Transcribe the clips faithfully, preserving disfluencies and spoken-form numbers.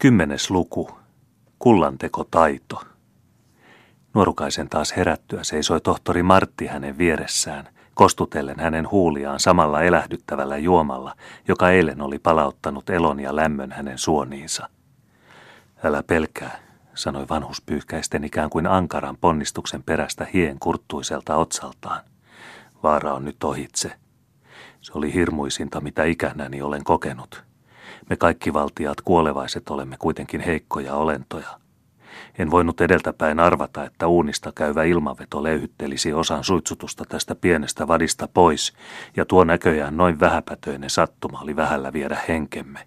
Kymmenes luku. Kullantekotaito. Nuorukaisen taas herättyä seisoi tohtori Martti hänen vieressään, kostutellen hänen huuliaan samalla elähdyttävällä juomalla, joka eilen oli palauttanut elon ja lämmön hänen suoniinsa. Älä pelkää, sanoi vanhus pyyhkäisten ikään kuin ankaran ponnistuksen perästä hien kurttuiselta otsaltaan. Vaara on nyt ohitse. Se oli hirmuisinta, mitä ikänäni olen kokenut. Me kaikki valtiaat kuolevaiset olemme kuitenkin heikkoja olentoja. En voinut edeltäpäin arvata, että uunista käyvä ilmaveto löyhyttelisi osan suitsutusta tästä pienestä vadista pois, ja tuo näköjään noin vähäpätöinen sattuma oli vähällä viedä henkemme.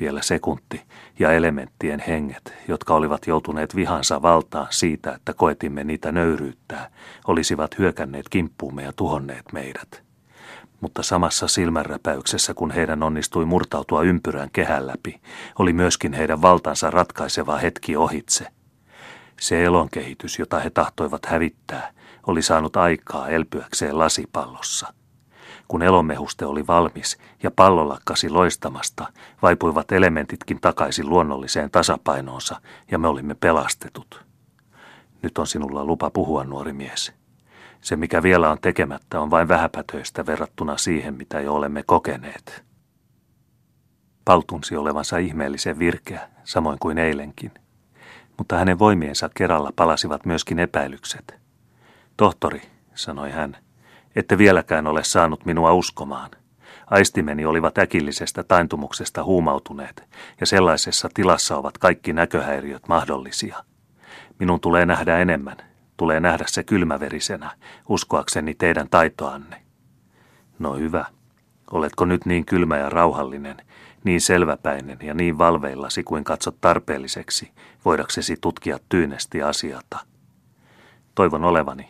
Vielä sekunti, ja elementtien henget, jotka olivat joutuneet vihansa valtaan siitä, että koetimme niitä nöyryyttää, olisivat hyökänneet kimppuumme ja tuhonneet meidät. Mutta samassa silmänräpäyksessä, kun heidän onnistui murtautua ympyrän kehän läpi, oli myöskin heidän valtansa ratkaiseva hetki ohitse. Se elonkehitys, jota he tahtoivat hävittää, oli saanut aikaa elpyäkseen lasipallossa. Kun elonmehuste oli valmis ja pallo lakkasi loistamasta, vaipuivat elementitkin takaisin luonnolliseen tasapainoonsa ja me olimme pelastetut. Nyt on sinulla lupa puhua, nuori mies. Se, mikä vielä on tekemättä, on vain vähäpätöistä verrattuna siihen, mitä jo olemme kokeneet. Paul tunsi olevansa ihmeellisen virkeä, samoin kuin eilenkin. Mutta hänen voimiensa kerralla palasivat myöskin epäilykset. Tohtori, sanoi hän, ette vieläkään ole saanut minua uskomaan. Aistimeni olivat äkillisestä taintumuksesta huumautuneet, ja sellaisessa tilassa ovat kaikki näköhäiriöt mahdollisia. Minun tulee nähdä enemmän. Tulee nähdä se kylmäverisenä, uskoakseni teidän taitoanne. No hyvä, oletko nyt niin kylmä ja rauhallinen, niin selväpäinen ja niin valveillasi kuin katsot tarpeelliseksi, voidaksesi tutkia tyynesti asiata. Toivon olevani.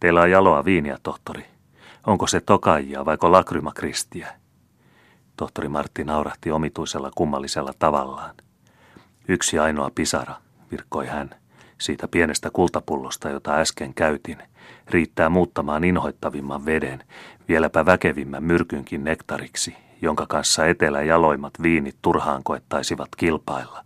Teillä on jaloa viiniä, tohtori. Onko se tokaijia vaiko lakrymakristiä? Tohtori Martti naurahti omituisella kummallisella tavallaan. Yksi ainoa pisara, virkkoi hän. Siitä pienestä kultapullosta, jota äsken käytin, riittää muuttamaan inhoittavimman veden, vieläpä väkevimmän myrkynkin nektariksi, jonka kanssa eteläjaloimmat viinit turhaan koettaisivat kilpailla.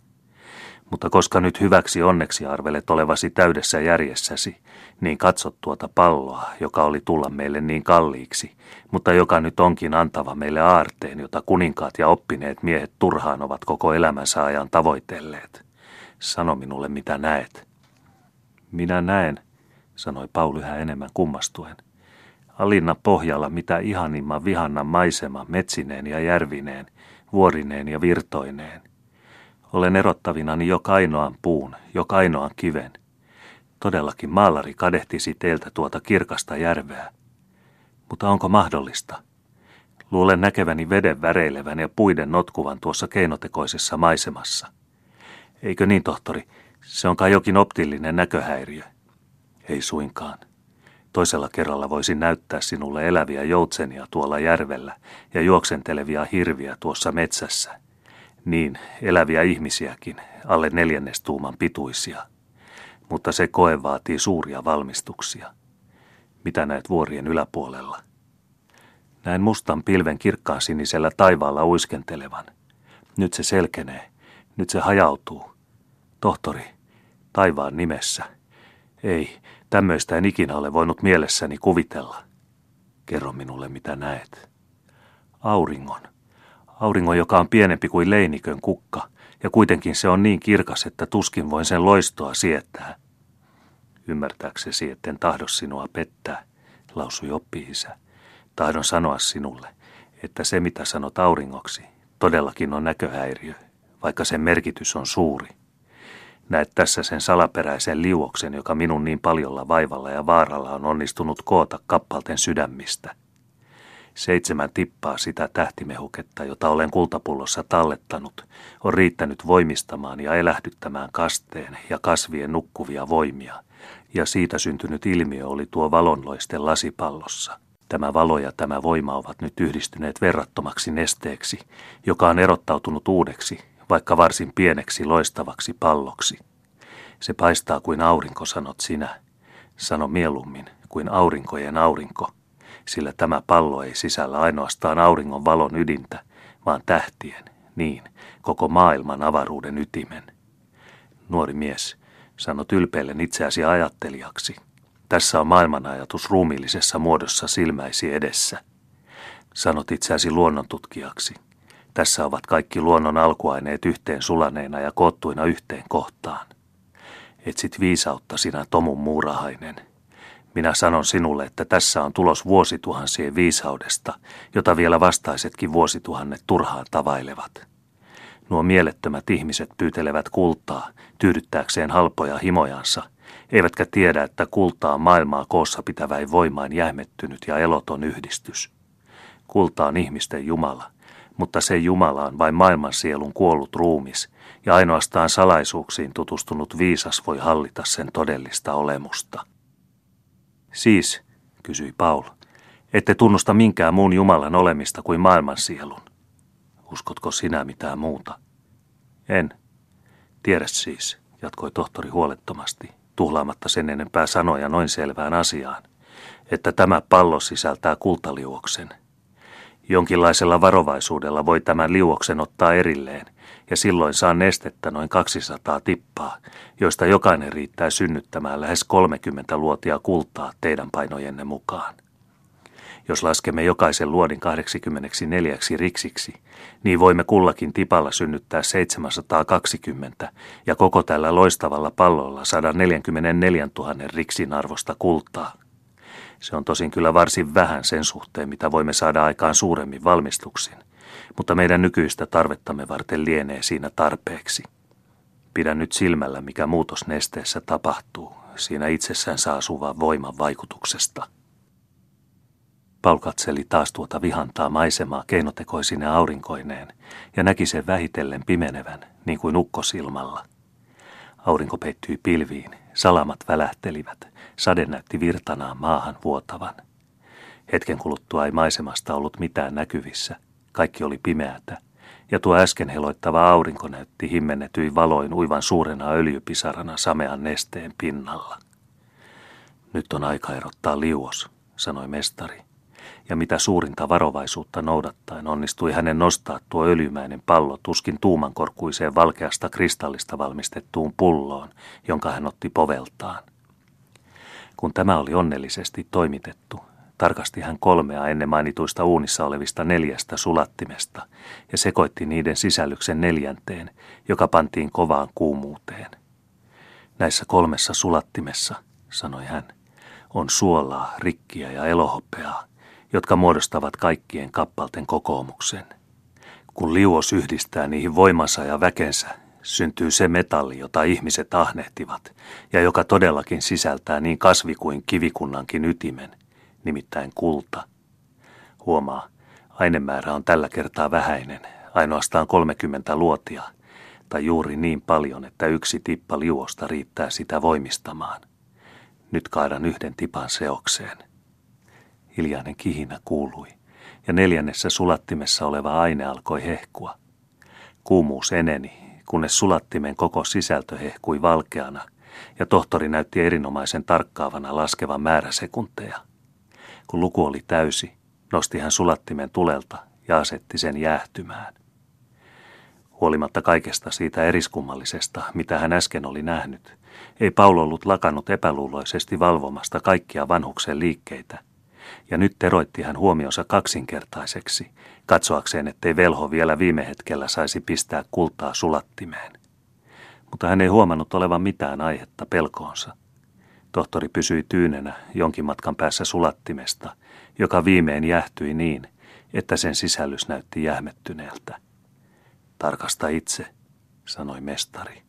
Mutta koska nyt hyväksi onneksi arvelet olevasi täydessä järjessäsi, niin katsot tuota palloa, joka oli tulla meille niin kalliiksi, mutta joka nyt onkin antava meille aarteen, jota kuninkaat ja oppineet miehet turhaan ovat koko elämänsä ajan tavoitelleet. Sano minulle, mitä näet. Minä näen, sanoi Paul yhä enemmän kummastuen. Alinna pohjalla mitä ihanimman vihannan maisema metsineen ja järvineen, vuorineen ja virtoineen. Olen erottavinani joka ainoan puun, joka ainoan kiven. Todellakin maalari kadehtisi teiltä tuota kirkasta järveä. Mutta onko mahdollista? Luulen näkeväni veden väreilevän ja puiden notkuvan tuossa keinotekoisessa maisemassa. Eikö niin, tohtori? Se on kai jokin optillinen näköhäiriö. Ei suinkaan. Toisella kerralla voisin näyttää sinulle eläviä joutsenia tuolla järvellä ja juoksentelevia hirviä tuossa metsässä. Niin, eläviä ihmisiäkin, alle neljännestuuman pituisia. Mutta se koe vaatii suuria valmistuksia. Mitä näet vuorien yläpuolella? Näen mustan pilven kirkkaan sinisellä taivaalla uiskentelevan. Nyt se selkenee. Nyt se hajautuu. Tohtori, taivaan nimessä. Ei, tämmöistä en ikinä ole voinut mielessäni kuvitella. Kerro minulle, mitä näet. Auringon. Auringon, joka on pienempi kuin leinikön kukka, ja kuitenkin se on niin kirkas, että tuskin voin sen loistoa sietää. Ymmärtääksesi, etten tahdo sinua pettää, lausui oppi-isä. Tahdon sanoa sinulle, että se, mitä sanot auringoksi, todellakin on näköhäiriö, vaikka sen merkitys on suuri. Näet tässä sen salaperäisen liuoksen, joka minun niin paljolla vaivalla ja vaaralla on onnistunut koota kappalten sydämistä. Seitsemän tippaa sitä tähtimehuketta, jota olen kultapullossa tallettanut, on riittänyt voimistamaan ja elähdyttämään kasteen ja kasvien nukkuvia voimia, ja siitä syntynyt ilmiö oli tuo valonloiste lasipallossa. Tämä valo ja tämä voima ovat nyt yhdistyneet verrattomaksi nesteeksi, joka on erottautunut uudeksi, vaikka varsin pieneksi loistavaksi palloksi. Se paistaa kuin aurinko, sanot sinä. Sano mieluummin kuin aurinkojen aurinko, sillä tämä pallo ei sisällä ainoastaan auringon valon ydintä, vaan tähtien, niin koko maailman avaruuden ytimen. Nuori mies, sanot ylpeillen itseäsi ajattelijaksi. Tässä on maailmanajatus ruumiillisessa muodossa silmäisi edessä. Sanot itseäsi luonnontutkijaksi. Tässä ovat kaikki luonnon alkuaineet yhteen sulaneina ja koottuina yhteen kohtaan. Etsit viisautta sinä, Tomu Muurahainen. Minä sanon sinulle, että tässä on tulos vuosituhansien viisaudesta, jota vielä vastaisetkin vuosituhannet turhaan tavailevat. Nuo mielettömät ihmiset pyytelevät kultaa, tyydyttääkseen halpoja himojansa, eivätkä tiedä, että kultaa on maailmaa koossa pitäväin voimaan jähmettynyt ja eloton yhdistys. Kulta on ihmisten jumala, mutta se jumala on vain maailmansielun kuollut ruumis, ja ainoastaan salaisuuksiin tutustunut viisas voi hallita sen todellista olemusta. Siis, kysyi Paul, ette tunnusta minkään muun jumalan olemista kuin maailmansielun. Uskotko sinä mitään muuta? En. Tiedä siis, jatkoi tohtori huolettomasti, tuhlaamatta sen enempää sanoja noin selvään asiaan, että tämä pallo sisältää kultaliuoksen. Jonkinlaisella varovaisuudella voi tämän liuoksen ottaa erilleen, ja silloin saa nestettä noin kaksisataa tippaa, joista jokainen riittää synnyttämään lähes kolmekymmentä luotia kultaa teidän painojenne mukaan. Jos laskemme jokaisen luodin kahdeksankymmentäneljä riksiksi, niin voimme kullakin tipalla synnyttää seitsemänsataakaksikymmentä ja koko tällä loistavalla pallolla sataneljäkymmentäneljätuhatta riksin arvosta kultaa. Se on tosin kyllä varsin vähän sen suhteen, mitä voimme saada aikaan suuremmin valmistuksin, mutta meidän nykyistä tarvettamme varten lienee siinä tarpeeksi. Pidä nyt silmällä, mikä muutos nesteessä tapahtuu, siinä itsessään saa asuvan voiman vaikutuksesta. Paul katseli taas tuota vihantaa maisemaa keinotekoisine aurinkoineen ja näki sen vähitellen pimenevän, niin kuin ukkosilmalla. Aurinko peittyi pilviin, salamat välähtelivät, sade näytti virtanaan maahan vuotavan. Hetken kuluttua ei maisemasta ollut mitään näkyvissä, kaikki oli pimeätä, ja tuo äsken heloittava aurinko näytti himmennetyin valoin uivan suurena öljypisarana samean nesteen pinnalla. Nyt on aika erottaa liuos, sanoi mestari, ja mitä suurinta varovaisuutta noudattaen onnistui hänen nostaa tuo öljymäinen pallo tuskin tuumankorkuiseen valkeasta kristallista valmistettuun pulloon, jonka hän otti poveltaan. Kun tämä oli onnellisesti toimitettu, tarkasti hän kolmea ennen mainituista uunissa olevista neljästä sulattimesta ja sekoitti niiden sisällyksen neljänteen, joka pantiin kovaan kuumuuteen. Näissä kolmessa sulattimessa, sanoi hän, on suolaa, rikkiä ja elohopeaa, jotka muodostavat kaikkien kappalten kokoomuksen. Kun liuos yhdistää niihin voimansa ja väkensä, syntyy se metalli, jota ihmiset ahnehtivat, ja joka todellakin sisältää niin kasvi- kuin kivikunnankin ytimen, nimittäin kulta. Huomaa, ainemäärä on tällä kertaa vähäinen, ainoastaan kolmekymmentä luotia, tai juuri niin paljon, että yksi tippa liuosta riittää sitä voimistamaan. Nyt kaadan yhden tipan seokseen. Hiljainen kihinä kuului, ja neljännessä sulattimessa oleva aine alkoi hehkua. Kuumuus eneni, kunnes sulattimen koko sisältö hehkui valkeana, ja tohtori näytti erinomaisen tarkkaavana laskevan määrä sekunteja. Kun luku oli täysi, nosti hän sulattimen tulelta ja asetti sen jäähtymään. Huolimatta kaikesta siitä eriskummallisesta, mitä hän äsken oli nähnyt, ei Paul ollut lakannut epäluuloisesti valvomasta kaikkia vanhuksen liikkeitä, ja nyt teroitti hän huomionsa kaksinkertaiseksi, katsoakseen, ettei velho vielä viime hetkellä saisi pistää kultaa sulattimeen. Mutta hän ei huomannut olevan mitään aihetta pelkoonsa. Tohtori pysyi tyynenä jonkin matkan päässä sulattimesta, joka viimein jähtyi niin, että sen sisällys näytti jähmettyneeltä. Tarkasta itse, sanoi mestari.